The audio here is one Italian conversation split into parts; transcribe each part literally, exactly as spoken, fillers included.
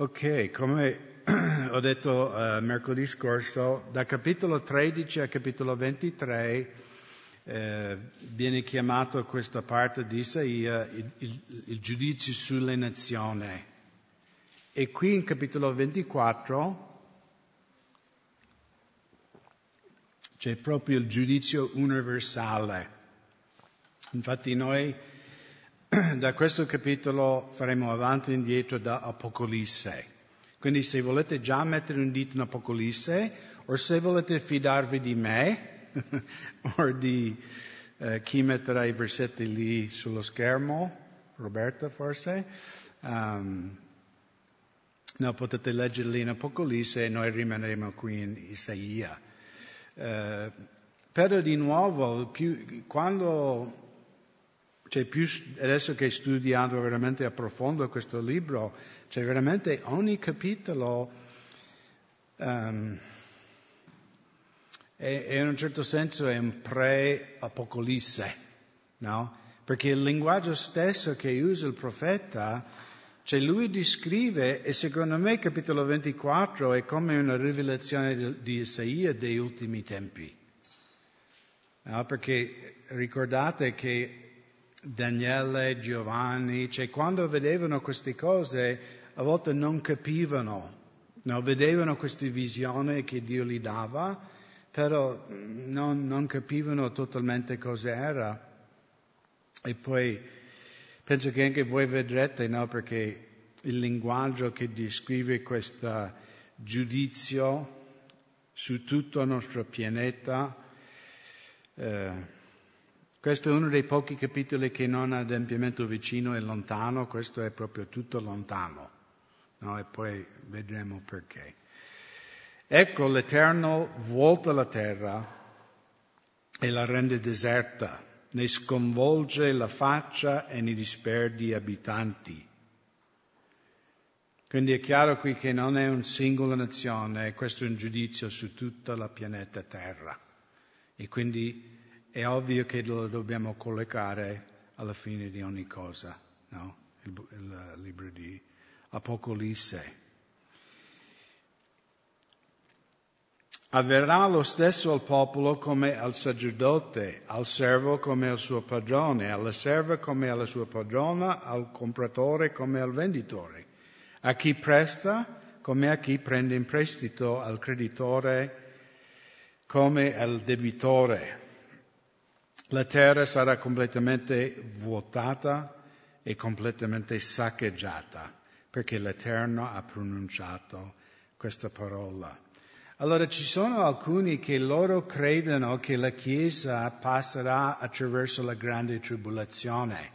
Ok, come ho detto uh, mercoledì scorso, da capitolo tredici a capitolo ventitré eh, viene chiamato questa parte di Isaia il, il, il giudizio sulle nazioni. E qui in capitolo ventiquattro c'è proprio il giudizio universale. Infatti noi da questo capitolo faremo avanti e indietro da Apocalisse. Quindi se volete già mettere un dito in Apocalisse, o se volete fidarvi di me, o di eh, chi metterà i versetti lì sullo schermo, Roberta forse, um, no, potete leggerli in Apocalisse e noi rimaneremo qui in Isaia. Uh, però di nuovo, più, quando... C'è più, adesso che studiando veramente approfondo questo libro, c'è veramente ogni capitolo um, è, è in un certo senso è un pre-apocalisse, no? Perché il linguaggio stesso che usa il profeta, cioè lui descrive, e secondo me capitolo ventiquattro è come una rivelazione di Isaia dei ultimi tempi, no? Perché ricordate che Daniele, Giovanni, cioè quando vedevano queste cose a volte non capivano, no? Vedevano queste visioni che Dio gli dava, però non, non capivano totalmente cos'era. E poi penso che anche voi vedrete, no? Perché il linguaggio che descrive questo giudizio su tutto il nostro pianeta eh, questo è uno dei pochi capitoli che non ha adempimento vicino e lontano, questo è proprio tutto lontano, no? E poi vedremo perché. Ecco, l'Eterno volta la terra e la rende deserta, ne sconvolge la faccia e ne disperde gli abitanti. Quindi è chiaro qui che non è una singola nazione, questo è un giudizio su tutta la pianeta Terra. E quindi è ovvio che lo dobbiamo collocare alla fine di ogni cosa, no? Il, il, il libro di Apocalisse. Avverrà lo stesso al popolo come al sacerdote, al servo come al suo padrone, alla serva come alla sua padrona, al compratore come al venditore, a chi presta come a chi prende in prestito, al creditore come al debitore. La terra sarà completamente vuotata e completamente saccheggiata, perché l'Eterno ha pronunciato questa parola. Allora ci sono alcuni che loro credono che la Chiesa passerà attraverso la grande tribolazione,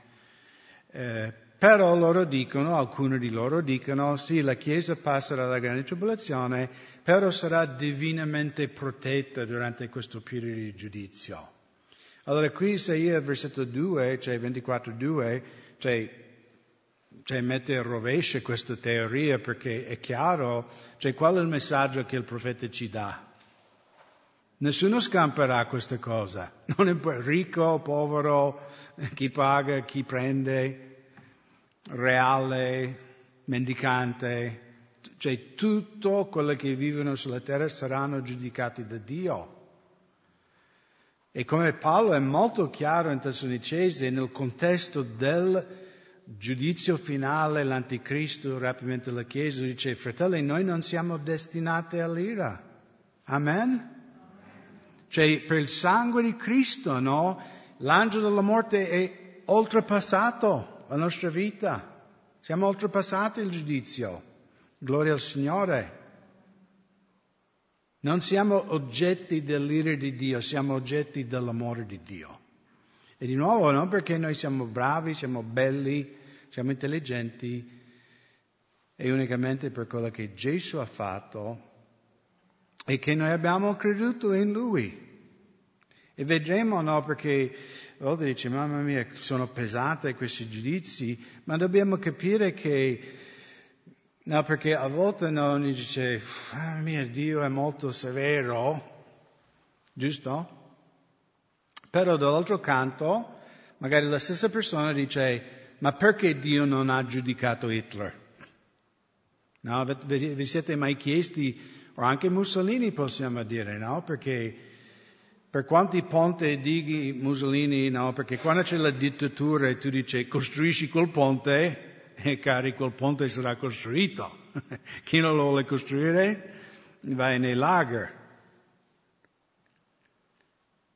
eh, però loro dicono, alcuni di loro dicono, sì, la Chiesa passerà la grande tribolazione, però sarà divinamente protetta durante questo periodo di giudizio. Allora qui Isaia versetto due, cioè ventiquattro due, cioè, cioè mette a rovescio questa teoria, perché è chiaro, cioè qual è il messaggio che il profeta ci dà? Nessuno scamperà questa cosa, non è ricco, povero, chi paga, chi prende, reale, mendicante, cioè tutto quello che vivono sulla terra saranno giudicati da Dio. E come Paolo è molto chiaro in Tessalonicesi, nel contesto del giudizio finale, l'anticristo, rapimento della Chiesa, dice, fratelli, noi non siamo destinati all'ira. Amen? Amen? Cioè, per il sangue di Cristo, no? L'angelo della morte è oltrepassato la nostra vita. Siamo oltrepassati il giudizio. Gloria al Signore. Non siamo oggetti dell'ira di Dio, siamo oggetti dell'amore di Dio. E di nuovo, non perché noi siamo bravi, siamo belli, siamo intelligenti, è unicamente per quello che Gesù ha fatto e che noi abbiamo creduto in Lui. E vedremo, no, perché a volte dice, mamma mia, sono pesanti questi giudizi, ma dobbiamo capire che no, perché a volte non dice, ah, mio Dio è molto severo, giusto? Però dall'altro canto, magari la stessa persona dice, ma perché Dio non ha giudicato Hitler? No, vi siete mai chiesti, o anche Mussolini possiamo dire, no? Perché per quanti ponti dici Mussolini, no? Perché quando c'è la dittatura tu dici costruisci quel ponte, e cari quel ponte sarà costruito. Chi non lo vuole costruire va nei lager.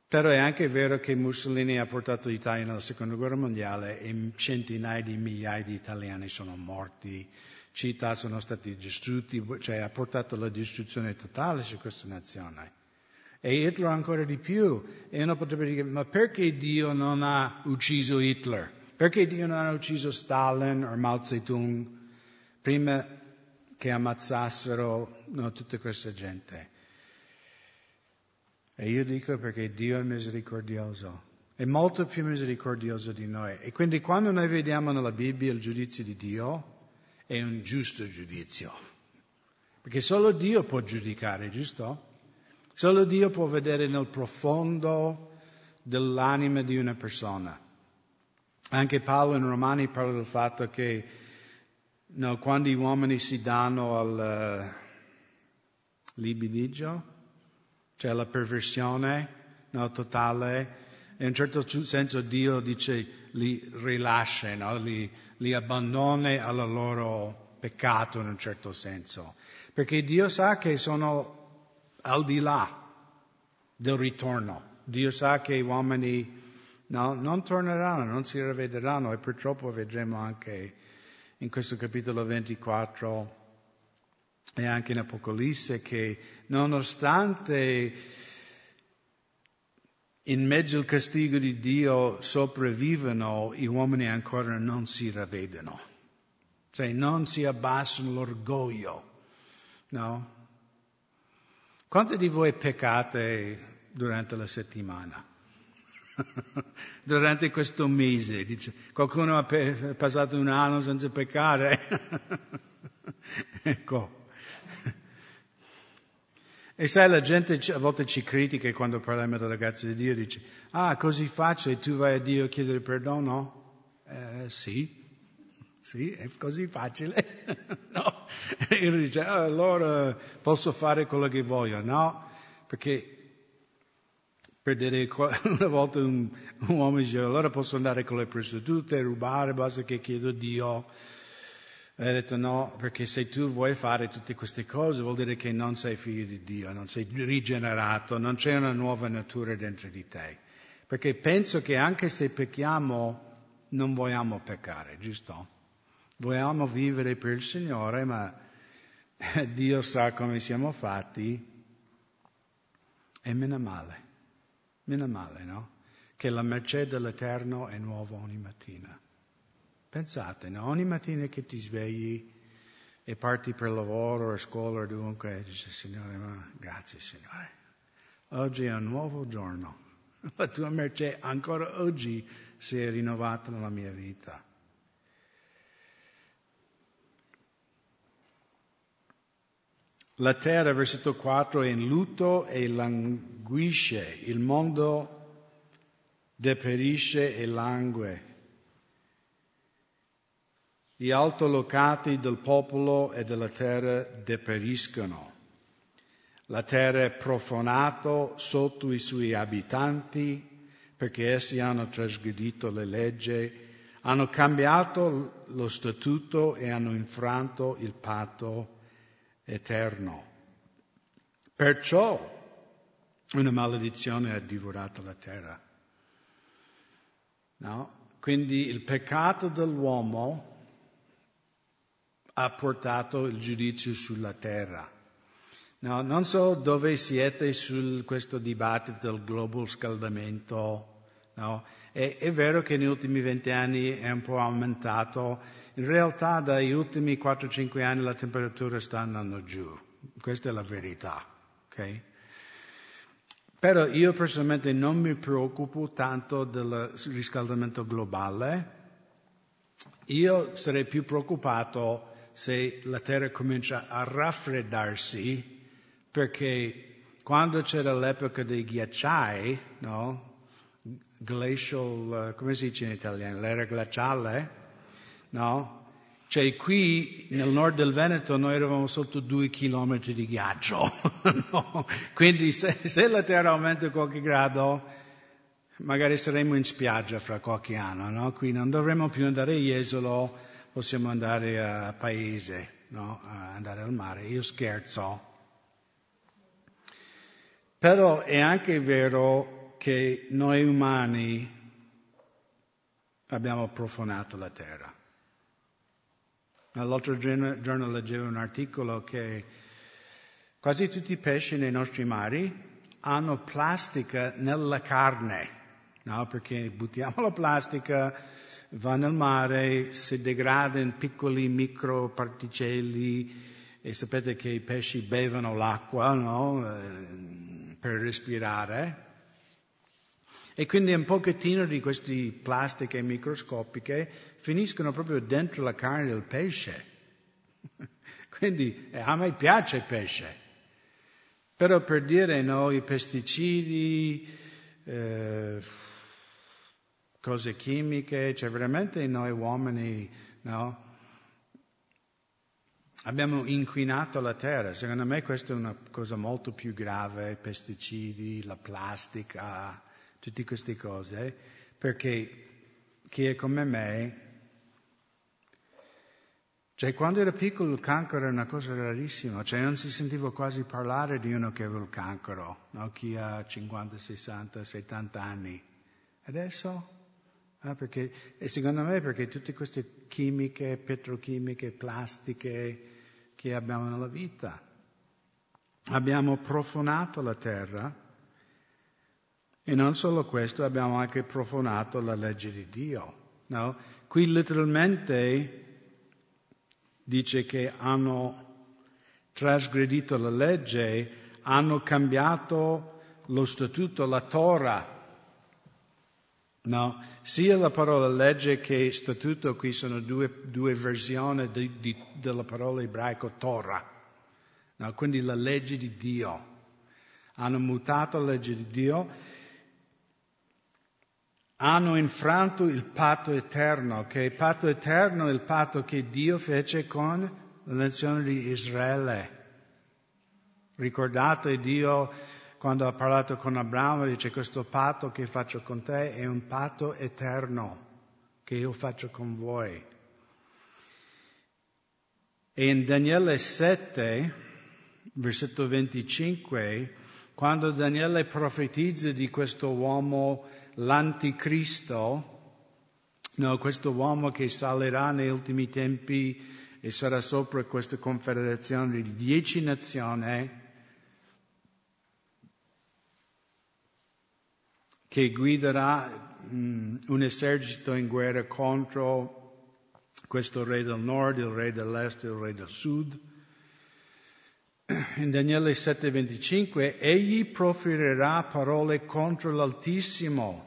Però è anche vero che Mussolini ha portato l'Italia nella seconda guerra mondiale e centinaia di migliaia di italiani sono morti, città sono stati distrutti, cioè ha portato la distruzione totale su questa nazione. E Hitler ancora di più. E uno potrebbe dire, ma perché Dio non ha ucciso Hitler? Perché Dio non ha ucciso Stalin o Mao Zedong prima che ammazzassero, no, tutta questa gente? E io dico perché Dio è misericordioso, è molto più misericordioso di noi. E quindi quando noi vediamo nella Bibbia il giudizio di Dio, è un giusto giudizio. Perché solo Dio può giudicare, giusto? Solo Dio può vedere nel profondo dell'anima di una persona. Anche Paolo in Romani parla del fatto che, no, quando gli uomini si danno al uh, libidigio, cioè alla perversione, no, totale, in un certo senso Dio dice li rilascia, no? li, li abbandona al loro peccato in un certo senso. Perché Dio sa che sono al di là del ritorno. Dio sa che gli uomini, no, non torneranno, non si rivederanno, e purtroppo vedremo anche in questo capitolo ventiquattro e anche in Apocalisse che nonostante in mezzo al castigo di Dio sopravvivono, gli uomini ancora non si ravvedono, cioè non si abbassano l'orgoglio, no? Quanti di voi peccate durante la settimana? Durante questo mese, dice, qualcuno ha pe- passato un anno senza peccare? Ecco. E sai, la gente a volte ci critica quando parliamo della grazia di Dio, dice, ah, così facile, tu vai a Dio a chiedere perdono? Eh, sì, sì, è così facile. No, e lui dice, ah, allora posso fare quello che voglio, no? Perché perdere una volta un, un uomo dice, allora posso andare con le prostitute, rubare, basta che chiedo a Dio. E ha detto no, perché se tu vuoi fare tutte queste cose vuol dire che non sei figlio di Dio, non sei rigenerato, non c'è una nuova natura dentro di te. Perché penso che anche se pecchiamo non vogliamo peccare, giusto? Vogliamo vivere per il Signore, ma Dio sa come siamo fatti, e meno male. Meno male, no? Che la mercé dell'Eterno è nuova ogni mattina. Pensate, no? Ogni mattina che ti svegli e parti per lavoro, a scuola, dunque, e dici, Signore, ma grazie, Signore. Oggi è un nuovo giorno. La tua mercé ancora oggi si è rinnovata nella mia vita. La terra, versetto quattro, è in lutto e languisce, il mondo deperisce e langue. Gli altolocati del popolo e della terra deperiscono. La terra è profanata sotto i suoi abitanti, perché essi hanno trasgredito le leggi, hanno cambiato lo statuto e hanno infranto il patto eterno. Perciò una maledizione ha divorato la terra. No? Quindi il peccato dell'uomo ha portato il giudizio sulla terra. No, non so dove siete su questo dibattito del global scaldamento. No? È, è vero che negli ultimi venti anni è un po' aumentato, in realtà dagli ultimi quattro cinque anni la temperatura sta andando giù, questa è la verità, ok? Però io personalmente non mi preoccupo tanto del riscaldamento globale, io sarei più preoccupato se la terra comincia a raffreddarsi, perché quando c'era l'epoca dei ghiacciai, no? Glacial, come si dice in italiano? L'era glaciale, no? Cioè qui nel nord del Veneto noi eravamo sotto due chilometri di ghiaccio, no? Quindi se, se la terra aumenta qualche grado magari saremo in spiaggia fra qualche anno, no? Qui non dovremmo più andare a Jesolo, possiamo andare a paese, no? A andare al mare. Io scherzo. Però è anche vero che noi umani abbiamo profanato la terra. L'altro giorno leggevo un articolo che quasi tutti i pesci nei nostri mari hanno plastica nella carne, no? Perché buttiamo la plastica, va nel mare, si degrada in piccoli microparticelli, e sapete che i pesci bevono l'acqua, no? Per respirare. E quindi un pochettino di queste plastiche microscopiche finiscono proprio dentro la carne del pesce. Quindi eh, a me piace il pesce. Però per dire, no, i pesticidi, eh, cose chimiche, cioè veramente noi uomini, no? Abbiamo inquinato la terra. Secondo me questa è una cosa molto più grave, pesticidi, la plastica, tutte queste cose, perché chi è come me, cioè quando ero piccolo il cancro era una cosa rarissima, cioè non si sentiva quasi parlare di uno che aveva il cancro, no? Chi ha cinquanta, sessanta, settanta anni. Adesso? Ah, perché, e secondo me perché tutte queste chimiche, petrochimiche, plastiche che abbiamo nella vita, abbiamo profanato la terra. E non solo questo, abbiamo anche profanato la legge di Dio, no? Qui letteralmente dice che hanno trasgredito la legge, hanno cambiato lo statuto, la Torah, no? Sia la parola legge che statuto, qui sono due, due versioni di, di, della parola ebraica Torah, no? Quindi la legge di Dio. Hanno mutato la legge di Dio. Hanno infranto il patto eterno, che il patto eterno è il patto che Dio fece con la nazione di Israele. Ricordate Dio quando ha parlato con Abramo, dice questo patto che faccio con te è un patto eterno che io faccio con voi. E in Daniele sette, versetto venticinque, quando Daniele profetizza di questo uomo, l'anticristo, no, questo uomo che salirà negli ultimi tempi e sarà sopra questa confederazione di dieci nazioni, che guiderà um, un esercito in guerra contro questo re del nord, il re dell'est, il re del sud. In Daniele sette venticinque, egli proferirà parole contro l'Altissimo,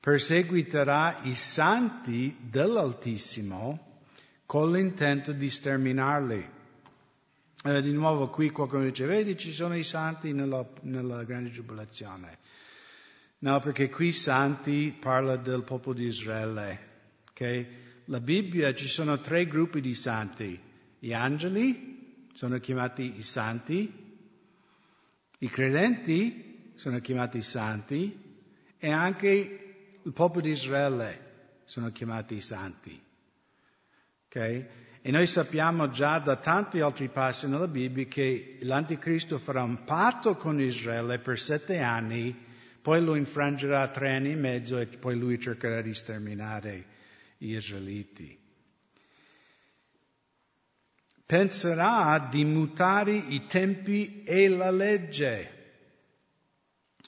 perseguiterà i santi dell'Altissimo con l'intento di sterminarli. Eh, di nuovo qui qualcuno dice, vedi ci sono i santi nella, nella grande tribolazione. No, perché qui santi parla del popolo di Israele. Okay? La Bibbia, ci sono tre gruppi di santi. Gli angeli sono chiamati i santi, i credenti sono chiamati i santi, e anche il popolo di Israele sono chiamati i santi, ok? E noi sappiamo già da tanti altri passi nella Bibbia che l'anticristo farà un patto con Israele per sette anni, poi lo infrangerà tre anni e mezzo e poi lui cercherà di sterminare gli israeliti. Penserà di mutare i tempi e la legge.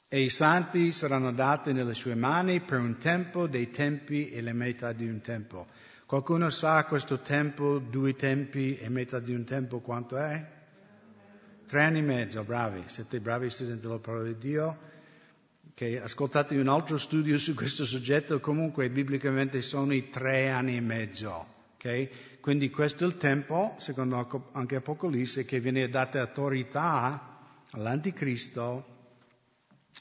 E i santi saranno dati nelle sue mani per un tempo, dei tempi e la metà di un tempo. Qualcuno sa questo tempo, due tempi e metà di un tempo, quanto è? Tre anni e mezzo, bravi. Siete bravi studenti della parola di Dio. Okay. Ascoltate un altro studio su questo soggetto, comunque biblicamente sono i tre anni e mezzo. Okay. Quindi questo è il tempo, secondo anche Apocalisse, che viene data autorità all'anticristo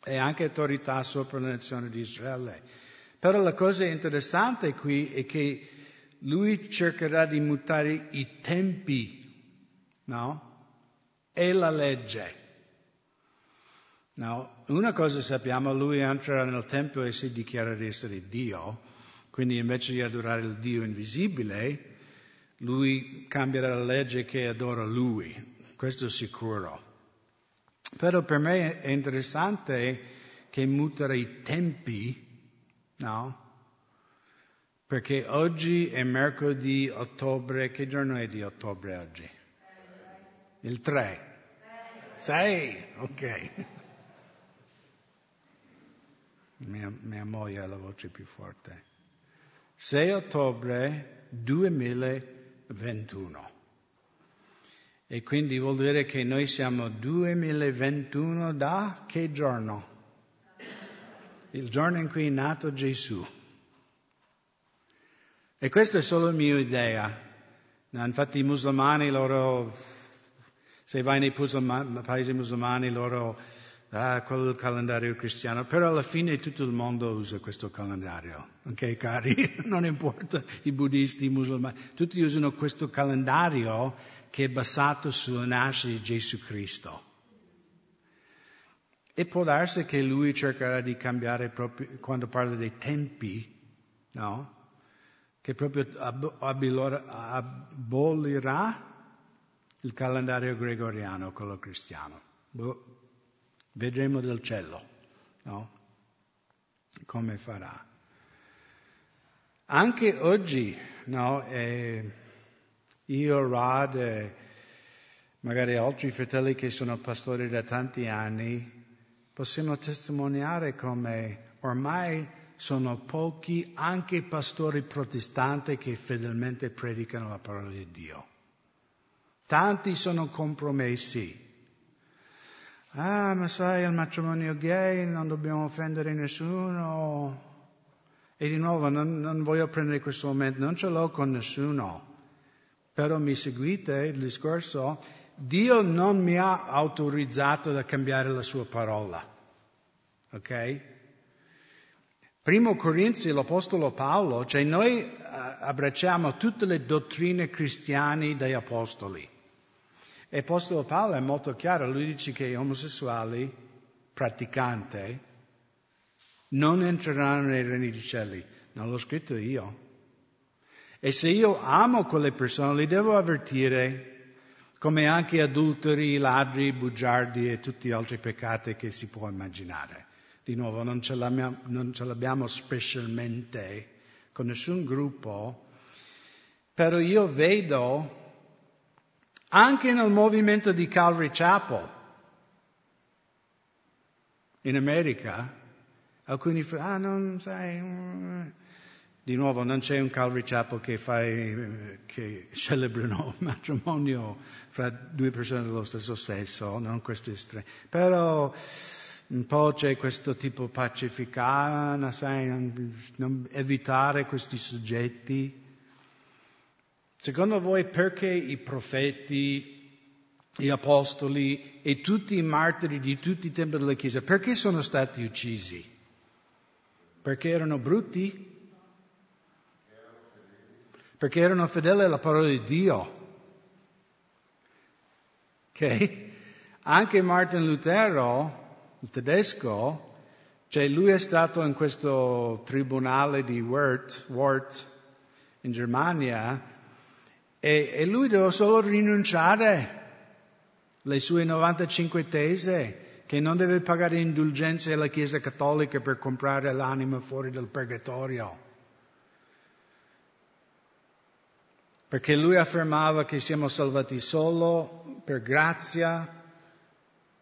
e anche autorità sopra la nazione di Israele. Però la cosa interessante qui è che lui cercherà di mutare i tempi, no? E la legge. No, una cosa sappiamo, lui entrerà nel Tempio e si dichiara di essere Dio, quindi invece di adorare il Dio invisibile, lui cambierà la legge che adora lui, questo è sicuro. Però per me è interessante che muterà i tempi, no? Perché oggi è mercoledì ottobre, che giorno è di ottobre oggi? Il tre. Sei? Ok. Mia, mia moglie ha la voce più forte. sei ottobre duemilaventuno. E quindi vuol dire che noi siamo duemilaventuno da che giorno? Il giorno in cui è nato Gesù. E questa è solo mia idea. No, infatti i musulmani loro, se vai nei paesi musulmani loro... Ah, quello è il calendario cristiano, però alla fine tutto il mondo usa questo calendario, ok cari? Non importa, i buddisti, i musulmani, tutti usano questo calendario che è basato sulla nascita di Gesù Cristo. E può darsi che lui cercherà di cambiare proprio, quando parla dei tempi, no? Che proprio ab- abilora, abolirà il calendario gregoriano, quello cristiano. Bo- Vedremo del cielo, no? Come farà. Anche oggi, no? Eh, io, Rod, e magari altri fratelli che sono pastori da tanti anni, possiamo testimoniare come ormai sono pochi anche pastori protestanti che fedelmente predicano la parola di Dio. Tanti sono compromessi. Ah, ma sai, il matrimonio gay, non dobbiamo offendere nessuno. E di nuovo, non, non voglio prendere questo momento, non ce l'ho con nessuno. Però mi seguite il discorso? Dio non mi ha autorizzato da cambiare la sua parola. Ok? Primo Corinzi, l'Apostolo Paolo, cioè noi abbracciamo tutte le dottrine cristiane degli Apostoli. E l'Apostolo Paolo è molto chiaro, lui dice che gli omosessuali praticanti non entreranno nei regni dei cieli. Non l'ho scritto io. E se io amo quelle persone, li devo avvertire, come anche adulteri, ladri, bugiardi e tutti gli altri peccati che si può immaginare. Di nuovo, non ce l'abbiamo, non ce l'abbiamo specialmente con nessun gruppo, però io vedo... Anche nel movimento di Calvary Chapel, in America, alcuni ah non sai, di nuovo non c'è un Calvary Chapel che fai, che celebrano il matrimonio fra due persone dello stesso sesso, non questi estremi. Però un po' c'è questo tipo pacificare, non sai, non, non evitare questi soggetti. Secondo voi perché i profeti, gli apostoli e tutti i martiri di tutti i tempi della Chiesa, perché sono stati uccisi? Perché erano brutti? Perché erano fedeli alla parola di Dio. Ok? Anche Martin Lutero, il tedesco, cioè lui è stato in questo tribunale di Wart, Wart in Germania, e lui doveva solo rinunciare le sue novantacinque tesi, che non deve pagare indulgenze alla Chiesa Cattolica per comprare l'anima fuori dal purgatorio. Perché lui affermava che siamo salvati solo per grazia,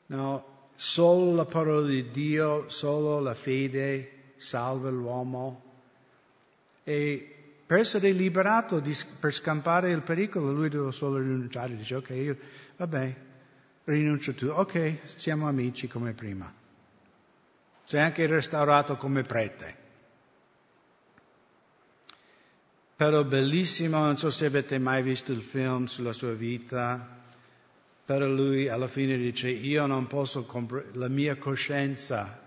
no? Solo la parola di Dio, solo la fede salva l'uomo. E per essere liberato, di, per scampare il pericolo, lui doveva solo rinunciare. Dice, ok, io, vabbè, rinuncio tu. Ok, siamo amici come prima. Sei anche restaurato come prete. Però bellissimo, non so se avete mai visto il film sulla sua vita, però lui alla fine dice, io non posso comprare la mia coscienza.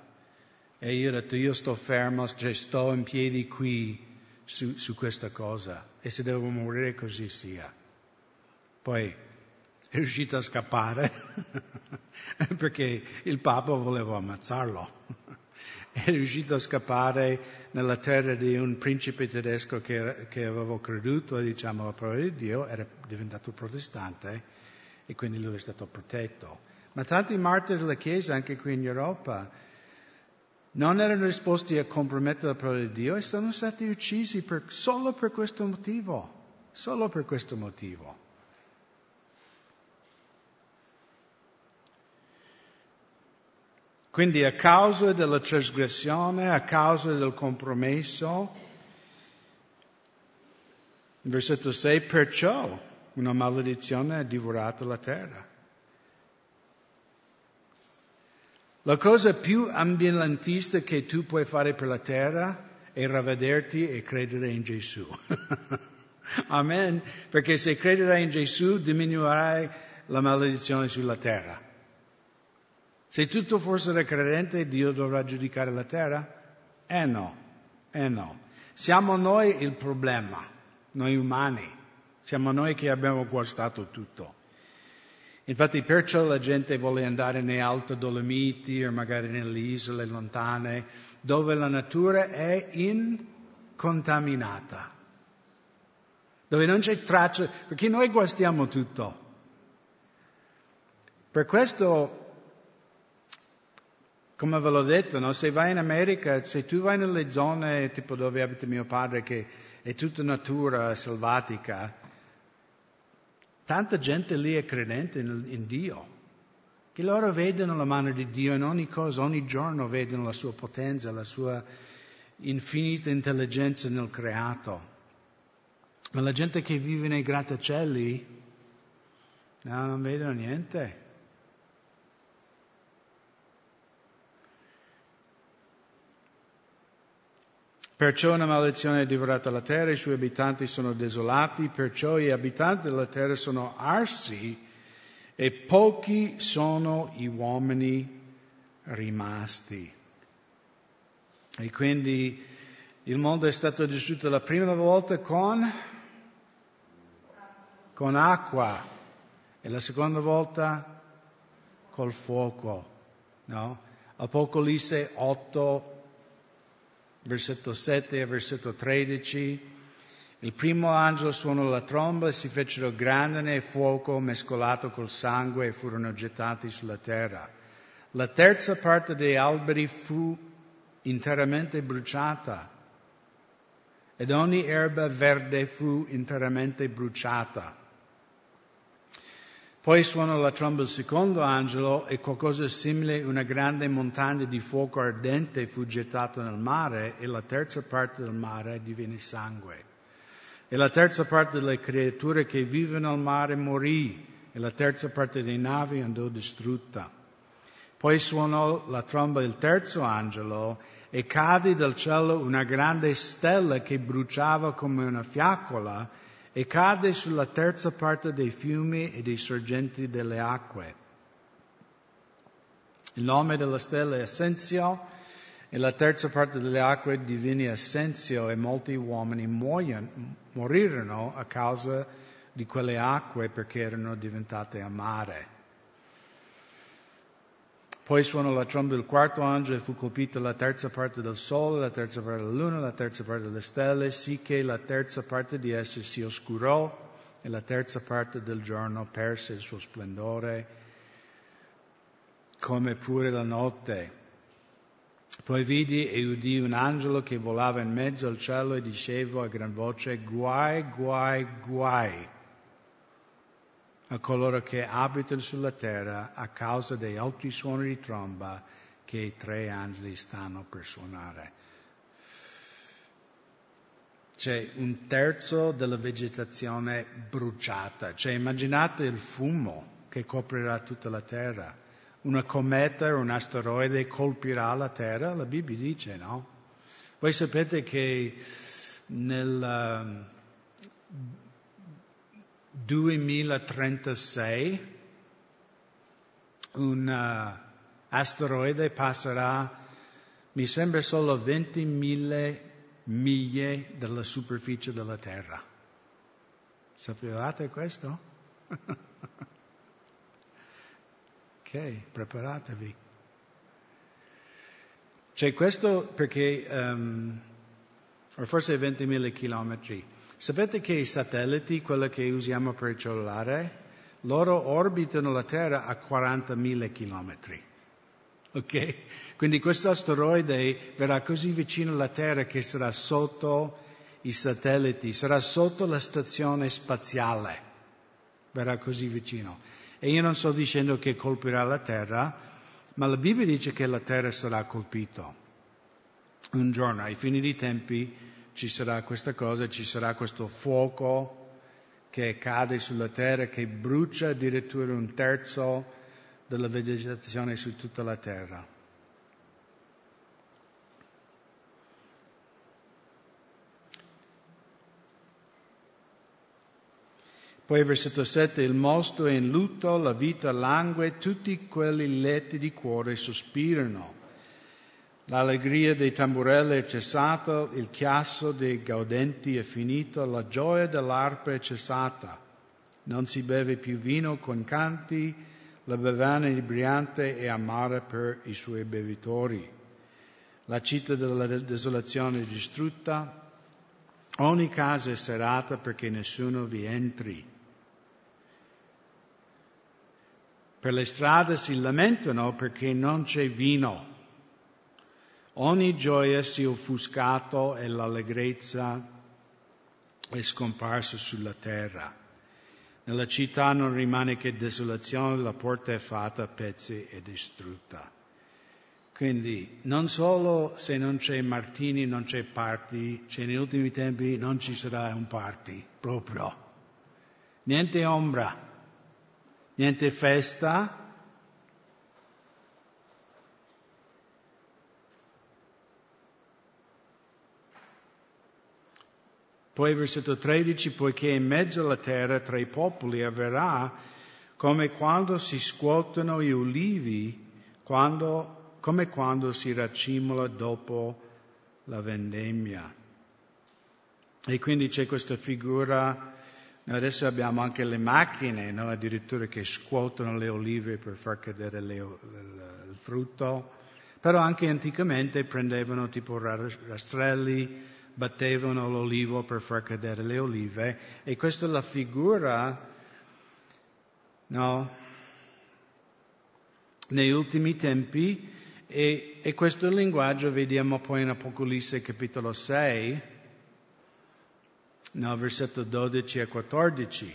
E io ho detto, io sto fermo, cioè sto in piedi qui. su, su questa cosa, e se devo morire così sia. Poi è riuscito a scappare perché il Papa voleva ammazzarlo. È riuscito a scappare nella terra di un principe tedesco che, che aveva creduto, diciamo, alla parola di Dio, era diventato protestante e quindi lui è stato protetto. Ma tanti martiri della Chiesa, anche qui in Europa, non erano disposti a compromettere la parola di Dio e sono stati uccisi per, solo per questo motivo. Solo per questo motivo. Quindi a causa della trasgressione, a causa del compromesso, in versetto sei, perciò una maledizione ha divorato la terra. La cosa più ambientista che tu puoi fare per la terra è ravvederti e credere in Gesù. Amen. Perché se crederai in Gesù diminuirai la maledizione sulla terra. Se tu fosse da credente, Dio dovrà giudicare la terra? Eh no, eh no. Siamo noi il problema, noi umani. Siamo noi che abbiamo guastato tutto. Infatti perciò la gente vuole andare nei Alti Dolomiti o magari nelle isole lontane dove la natura è incontaminata, dove non c'è traccia, perché noi guastiamo tutto. Per questo, come ve l'ho detto, no? Se vai in America, se tu vai nelle zone tipo dove abita mio padre che è tutta natura selvatica, tanta gente lì è credente in, in Dio, che loro vedono la mano di Dio in ogni cosa, ogni giorno vedono la sua potenza, la sua infinita intelligenza nel creato. Ma la gente che vive nei grattacieli, no, non vedono niente. Perciò una maledizione è divorata la terra, i suoi abitanti sono desolati, perciò gli abitanti della terra sono arsi e pochi sono gli uomini rimasti. E quindi il mondo è stato distrutto la prima volta con, con acqua e la seconda volta col fuoco, no? Apocalisse otto, versetto sette e versetto tredici, il primo angelo suonò la tromba e si fecero grandine e fuoco mescolato col sangue e furono gettati sulla terra. La terza parte degli alberi fu interamente bruciata ed ogni erba verde fu interamente bruciata. Poi suonò la tromba il secondo angelo e qualcosa simile a una grande montagna di fuoco ardente fu gettato nel mare e la terza parte del mare divenne sangue. E la terza parte delle creature che vivono nel mare morì e la terza parte delle navi andò distrutta. Poi suonò la tromba il terzo angelo e cadde dal cielo una grande stella che bruciava come una fiaccola e cade sulla terza parte dei fiumi e dei sorgenti delle acque. Il nome della stella è Ascensio e la terza parte delle acque divenne Ascensio e molti uomini muoiono, morirono a causa di quelle acque perché erano diventate amare. Poi suonò la tromba del quarto angelo e fu colpita la terza parte del sole, la terza parte della luna, la terza parte delle stelle, sicché la terza parte di esse si oscurò e la terza parte del giorno perse il suo splendore, come pure la notte. Poi vidi e udì un angelo che volava in mezzo al cielo e diceva a gran voce: guai, guai, guai a coloro che abitano sulla terra a causa dei altri suoni di tromba che i tre angeli stanno per suonare. C'è un terzo della vegetazione bruciata. Cioè immaginate il fumo che coprirà tutta la terra. Una cometa o un asteroide colpirà la terra, la Bibbia dice, no? Voi sapete che nel duemilatrentasei un asteroide passerà, mi sembra, solo ventimila miglia dalla superficie della terra. Sapevate questo? Ok, preparatevi. C'è questo perché, um, o forse ventimila chilometri. Sapete che i satelliti, quelli che usiamo per il cellulare, loro orbitano la Terra a quarantamila chilometri. Ok? Quindi questo asteroide verrà così vicino alla Terra che sarà sotto i satelliti, sarà sotto la stazione spaziale. Verrà così vicino. E io non sto dicendo che colpirà la Terra, ma la Bibbia dice che la Terra sarà colpita. Un giorno, ai fini dei tempi, ci sarà questa cosa, ci sarà questo fuoco che cade sulla terra, che brucia addirittura un terzo della vegetazione su tutta la terra. Poi versetto sette, il mosto è in lutto, la vita langue, tutti quelli letti di cuore sospirano. L'allegria dei tamburelli è cessata, il chiasso dei gaudenti è finito, la gioia dell'arpa è cessata. Non si beve più vino con canti, la bevanda inebriante è amara per i suoi bevitori. La città della desolazione è distrutta, ogni casa è serrata perché nessuno vi entri. Per le strade si lamentano perché non c'è vino. Ogni gioia si è offuscato e l'allegrezza è scomparsa sulla terra. Nella città non rimane che desolazione, la porta è fatta a pezzi e distrutta. Quindi non solo se non c'è Martini non c'è party, cioè negli ultimi tempi non ci sarà un party proprio. Niente ombra, niente festa. Poi versetto tredici, poiché in mezzo alla terra tra i popoli avverrà come quando si scuotono gli ulivi, quando, come quando si raccimola dopo la vendemmia. E quindi c'è questa figura, noi adesso abbiamo anche le macchine, no? Addirittura che scuotono le olive per far cadere le, il, il frutto, però anche anticamente prendevano tipo rastrelli, battevano l'olivo per far cadere le olive, e questa è la figura, no? Negli ultimi tempi, e, e questo linguaggio vediamo poi in Apocalisse capitolo sei, no, versetto dodici a quattordici.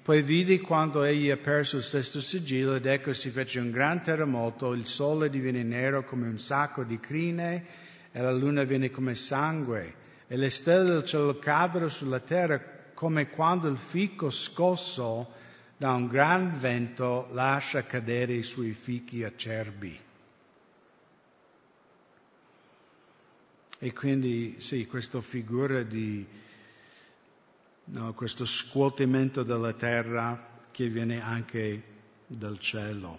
Poi vidi quando egli ha perso il sesto sigillo, ed ecco si fece un gran terremoto, il sole divenne nero come un sacco di crine, e la luna venne come sangue. E le stelle del cielo caddero sulla terra come quando il fico scosso da un gran vento lascia cadere i suoi fichi acerbi. E quindi sì, questa figura di, no, questo scuotimento della terra che viene anche dal cielo.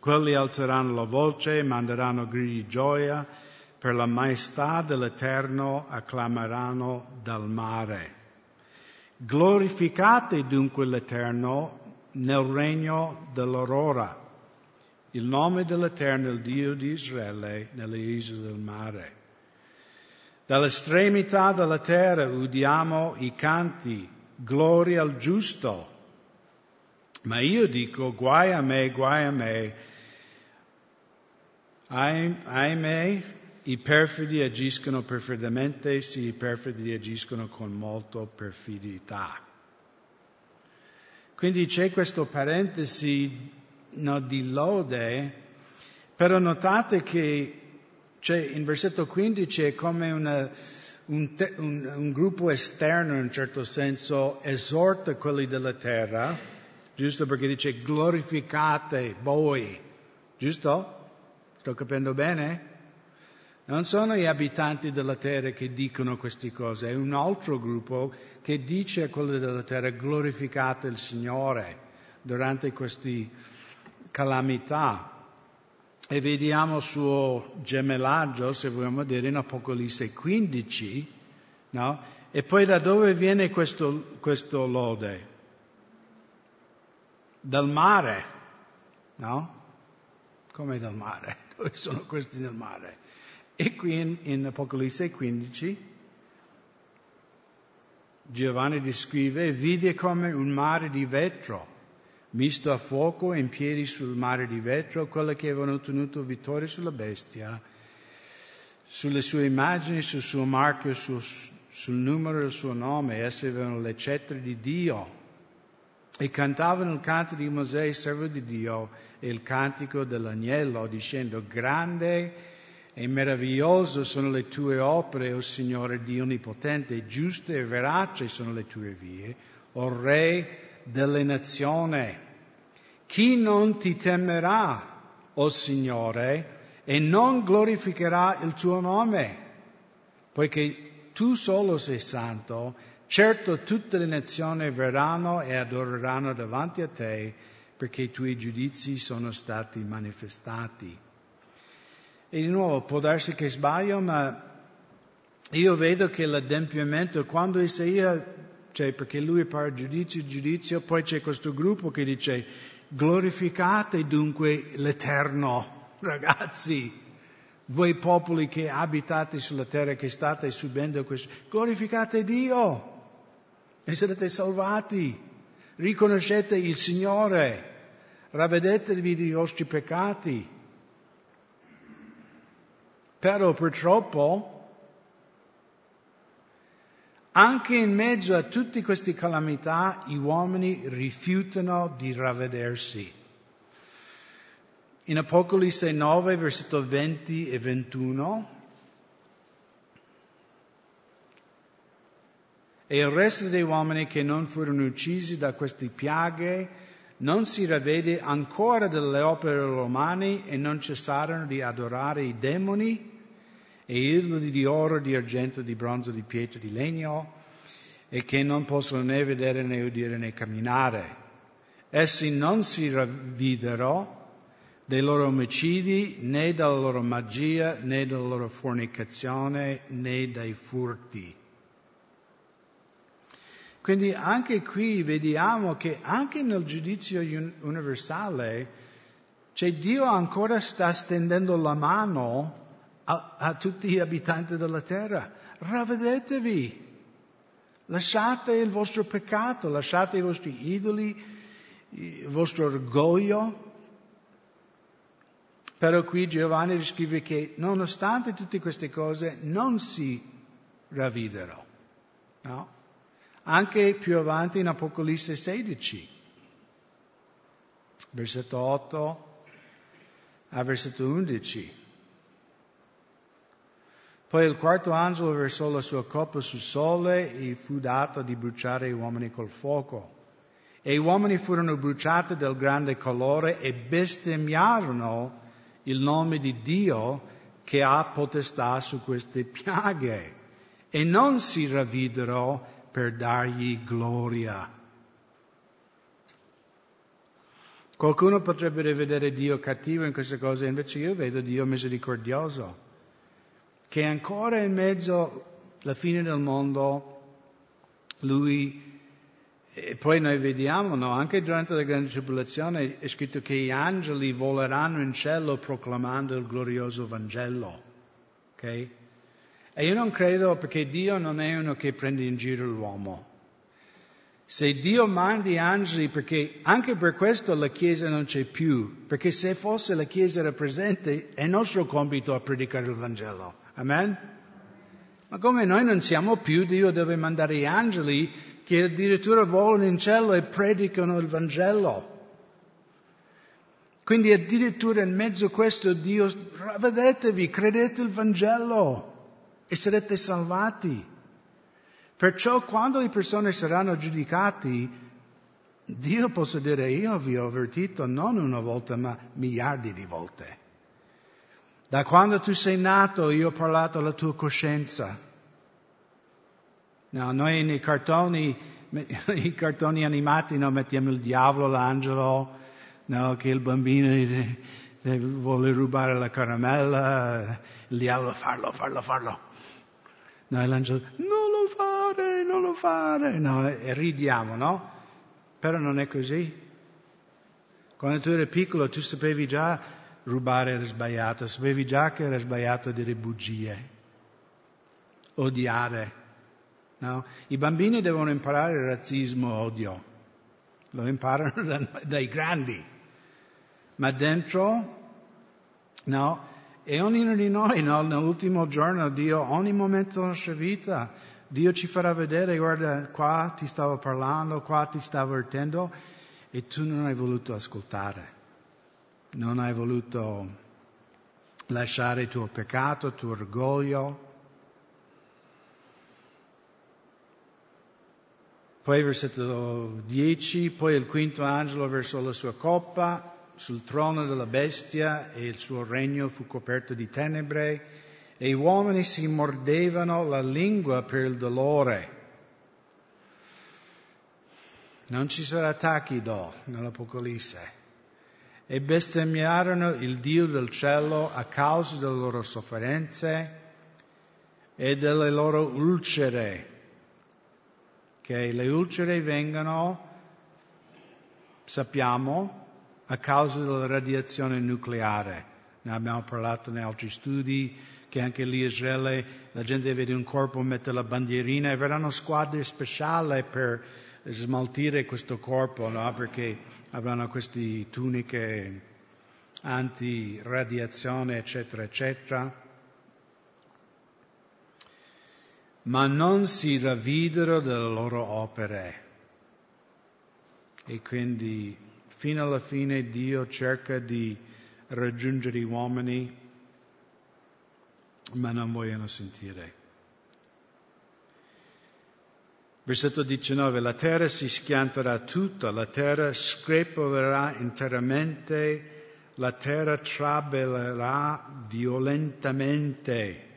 Quelli alzeranno la voce, manderanno gridi di gioia, per la maestà dell'Eterno acclameranno dal mare. Glorificate dunque l'Eterno nel regno dell'aurora, il nome dell'Eterno, il Dio di Israele, nelle isole del mare. Dall'estremità della terra udiamo i canti, gloria al giusto. Ma io dico, guai a me, guai a me, ahimè. I perfidi agiscono perfidamente, sì, i perfidi agiscono con molto perfidità. Quindi c'è questo parentesi, no, di lode, però notate che c'è, in versetto quindici è come una, un, te, un, un gruppo esterno, in un certo senso, esorta quelli della terra, giusto? Perché dice glorificate voi, giusto? Sto capendo bene? Non sono gli abitanti della terra che dicono queste cose, è un altro gruppo che dice a quelli della terra glorificate il Signore durante queste calamità. e vediamo il suo gemellaggio, se vogliamo dire, in Apocalisse quindici, no? E poi da dove viene questo, questo lode? Dal mare, no? Come dal mare? Dove sono questi nel mare? E qui in, in Apocalisse quindici Giovanni descrive: vide come un mare di vetro misto a fuoco, in piedi sul mare di vetro, quello che avevano ottenuto vittoria sulla bestia, sulle sue immagini, sul suo marchio, sul, sul numero del suo nome. Essi avevano le cetre di Dio e cantavano il canto di Mosè, servo di Dio, e il cantico dell'agnello, dicendo: grande e meravigliose sono le tue opere, o Signore Dio Onnipotente, giuste e veraci sono le tue vie, o Re delle nazioni. Chi non ti temerà, o Signore, e non glorificherà il tuo nome? Poiché tu solo sei santo, certo tutte le nazioni verranno e adoreranno davanti a te, perché i tuoi giudizi sono stati manifestati. E di nuovo, può darsi che sbaglio, ma io vedo che l'adempimento, quando Isaia, cioè perché lui parla giudizio, giudizio, poi c'è questo gruppo che dice: glorificate dunque l'Eterno, ragazzi, voi popoli che abitate sulla terra, che state subendo questo, glorificate Dio e sarete salvati, riconoscete il Signore, ravvedetevi dei vostri peccati. Però purtroppo, anche in mezzo a tutte queste calamità, gli uomini rifiutano di ravvedersi. In Apocalisse nove, versetto venti e ventuno, e il resto degli uomini che non furono uccisi da queste piaghe non si ravvede ancora delle opere romane e non cessarono di adorare i demoni e idoli di oro, di argento, di bronzo, di pietra, di legno, e che non possono né vedere né udire né camminare. Essi non si ravvidero dei loro omicidi, né dalla loro magia, né dalla loro fornicazione, né dai furti. Quindi anche qui vediamo che anche nel giudizio universale, cioè Dio ancora sta stendendo la mano A, a tutti gli abitanti della terra: ravvedetevi, lasciate il vostro peccato, lasciate i vostri idoli, il vostro orgoglio. Però qui Giovanni scrive che nonostante tutte queste cose non si ravvidero, no? Anche più avanti in Apocalisse sedici, versetto otto a versetto undici. Poi il quarto angelo versò la sua coppa sul sole e fu dato di bruciare gli uomini col fuoco. E gli uomini furono bruciati del grande calore e bestemmiarono il nome di Dio che ha potestà su queste piaghe, e non si ravvidero per dargli gloria. Qualcuno potrebbe vedere Dio cattivo in queste cose, invece io vedo Dio misericordioso, che ancora in mezzo alla fine del mondo, lui, e poi noi vediamo, no? Anche durante la grande tribolazione è scritto che gli angeli voleranno in cielo proclamando il glorioso Vangelo, ok? E io non credo, perché Dio non è uno che prende in giro l'uomo. Se Dio manda gli angeli, perché anche per questo la Chiesa non c'è più, perché se fosse la Chiesa era presente, è nostro compito a predicare il Vangelo. Amen? Ma come noi non siamo più, Dio deve mandare gli angeli che addirittura volano in cielo e predicano il Vangelo. Quindi addirittura in mezzo a questo Dio: vedetevi, credete il Vangelo e sarete salvati. Perciò quando le persone saranno giudicate, Dio possa dire: io vi ho avvertito non una volta ma miliardi di volte. Da quando tu sei nato io ho parlato alla tua coscienza. No, noi nei cartoni, i cartoni animati, no, mettiamo il diavolo, l'angelo, no, che il bambino vuole rubare la caramella, il diavolo farlo, farlo, farlo. Noi l'angelo, non lo fare, non lo fare. No, e ridiamo, no? Però non è così. Quando tu eri piccolo tu sapevi già rubare era sbagliato, sapevi già che era sbagliato dire bugie, odiare, no? I bambini devono imparare il razzismo, odio. Lo imparano da, dai grandi. Ma dentro, no? E ognuno di noi, no? Nell'ultimo giorno, Dio, ogni momento della nostra vita, Dio ci farà vedere, guarda, qua ti stavo parlando, qua ti stavo avvertendo, e tu non hai voluto ascoltare. Non hai voluto lasciare il tuo peccato, il tuo orgoglio. Poi versetto dieci, poi il quinto angelo versò la sua coppa sul trono della bestia e il suo regno fu coperto di tenebre e gli uomini si mordevano la lingua per il dolore. Non ci sarà tachydo nell'Apocalisse. E bestemmiarono il Dio del cielo a causa delle loro sofferenze e delle loro ulcere, che le ulcere vengono, sappiamo, a causa della radiazione nucleare. Ne abbiamo parlato in altri studi, che anche lì in Israele la gente vede un corpo, mette la bandierina e verranno squadre speciali per smaltire questo corpo, no? Perché avranno queste tuniche anti-radiazione, eccetera, eccetera. Ma non si ravvidero delle loro opere. E quindi fino alla fine Dio cerca di raggiungere gli uomini, ma non vogliono sentire. Versetto diciannove, la terra si schianterà tutta, la terra screpolerà interamente, la terra trabellerà violentamente.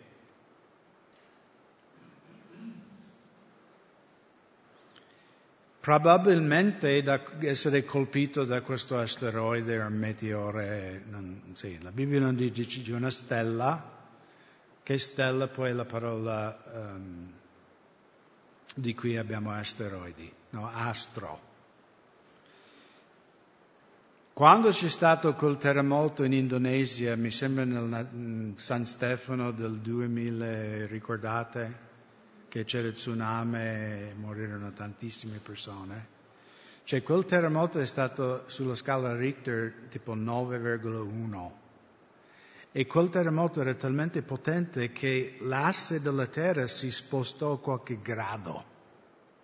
Probabilmente da essere colpito da questo asteroide o meteore, non, sì, la Bibbia non dice di una stella, che stella poi è la parola um, di cui abbiamo asteroidi, no? Astro. Quando c'è stato quel terremoto in Indonesia, mi sembra nel in San Stefano del duemila, ricordate? Che c'era il tsunami e morirono tantissime persone. Cioè quel terremoto è stato sulla scala Richter tipo nove virgola uno. E quel terremoto era talmente potente che l'asse della terra si spostò qualche grado.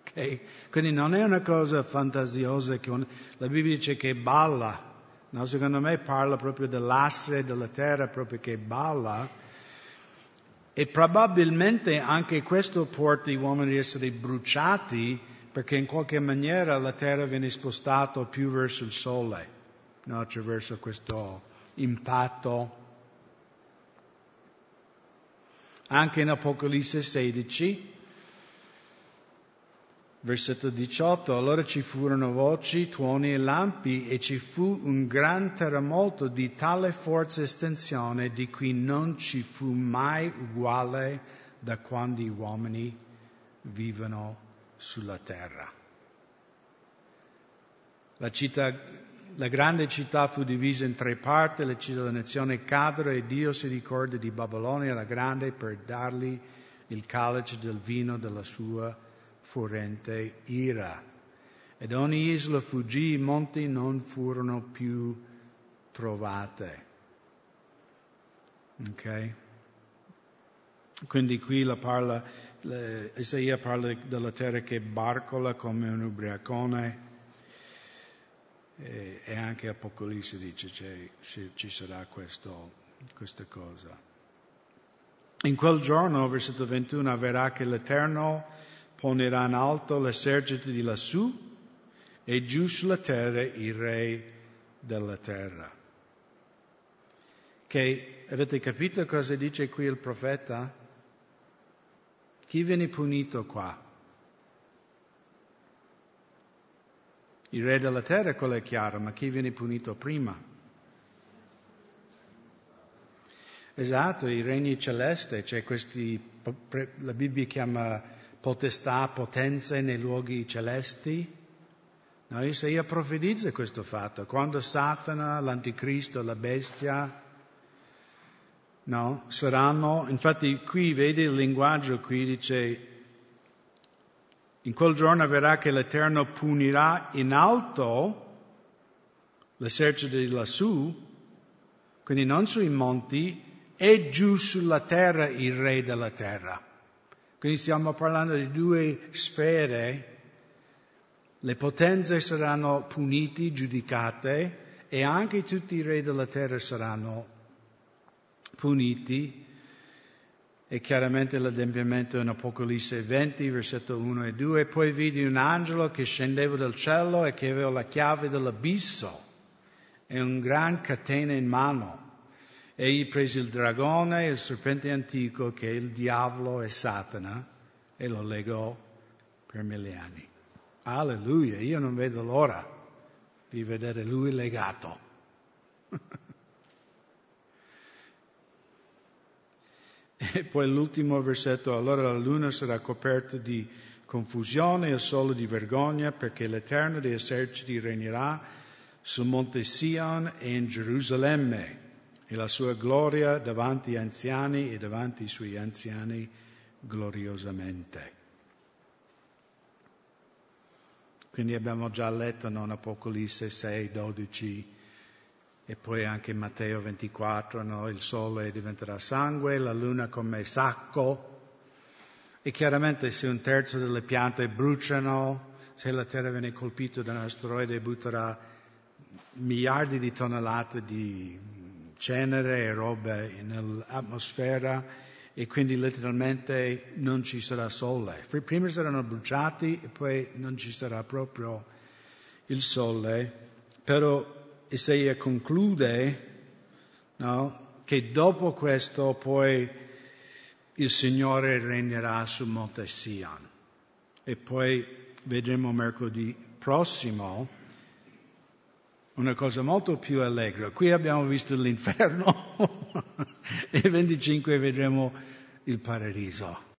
Okay? Quindi non è una cosa fantasiosa che un... la Bibbia dice che balla. No, secondo me parla proprio dell'asse della terra proprio che balla. E probabilmente anche questo porta gli uomini ad essere bruciati, perché in qualche maniera la terra viene spostata più verso il sole, no? Attraverso questo impatto. Anche in Apocalisse sedici, versetto diciotto, allora ci furono voci, tuoni e lampi e ci fu un gran terremoto di tale forza e estensione di cui non ci fu mai uguale da quando gli uomini vivono sulla terra. La città, la grande città fu divisa in tre parti, le città della nazione caddero e Dio si ricorda di Babilonia la grande per dargli il calice del vino della sua furente ira, ed ogni isola fuggì, i monti non furono più trovate. Ok? Quindi qui la parla, Isaia parla della terra che barcola come un ubriacone, e, e anche Apocalisse dice cioè, se ci sarà questo, questa cosa. In quel giorno, versetto ventuno, avverrà che l'Eterno ponerà in alto l'esercito di lassù e giù sulla terra i re della terra. Che avete capito cosa dice qui il profeta? Chi viene punito qua? Il re della terra, quello è chiaro, ma chi viene punito prima? Esatto, i regni celesti, c'è questi, la Bibbia chiama potestà, potenze nei luoghi celesti. No, Isaia profetizza questo fatto. Quando Satana, l'anticristo, la bestia, no, saranno, infatti qui vedi il linguaggio, qui dice: in quel giorno avverrà che l'Eterno punirà in alto l'esercito di lassù, quindi non sui monti, e giù sulla terra il re della terra. Quindi stiamo parlando di due sfere. Le potenze saranno punite, giudicate, e anche tutti i re della terra saranno puniti. E chiaramente l'adempimento in Apocalisse venti, versetto uno e due. Poi vidi un angelo che scendeva dal cielo e che aveva la chiave dell'abisso e un gran catena in mano. Egli prese il dragone, il serpente antico, che è il diavolo e Satana, e lo legò per mille anni. Alleluia, io non vedo l'ora di vedere lui legato. E poi l'ultimo versetto: allora la luna sarà coperta di confusione e il sole di vergogna, perché l'Eterno degli eserciti regnerà sul monte Sion e in Gerusalemme, e la sua gloria davanti agli anziani e davanti ai suoi anziani gloriosamente. Quindi abbiamo già letto, non, Apocalisse sei, dodici e poi anche Matteo ventiquattro, no? Il sole diventerà sangue, la luna come sacco. E chiaramente se un terzo delle piante bruciano, se la terra viene colpita da un asteroide butterà miliardi di tonnellate di cenere e robe nell'atmosfera, e quindi letteralmente non ci sarà sole. Prima saranno bruciati e poi non ci sarà proprio il sole. Però Isaia conclude, no, che dopo questo poi il Signore regnerà sul monte Sion. E poi vedremo mercoledì prossimo una cosa molto più allegra. Qui abbiamo visto l'inferno e venticinque vedremo il paradiso.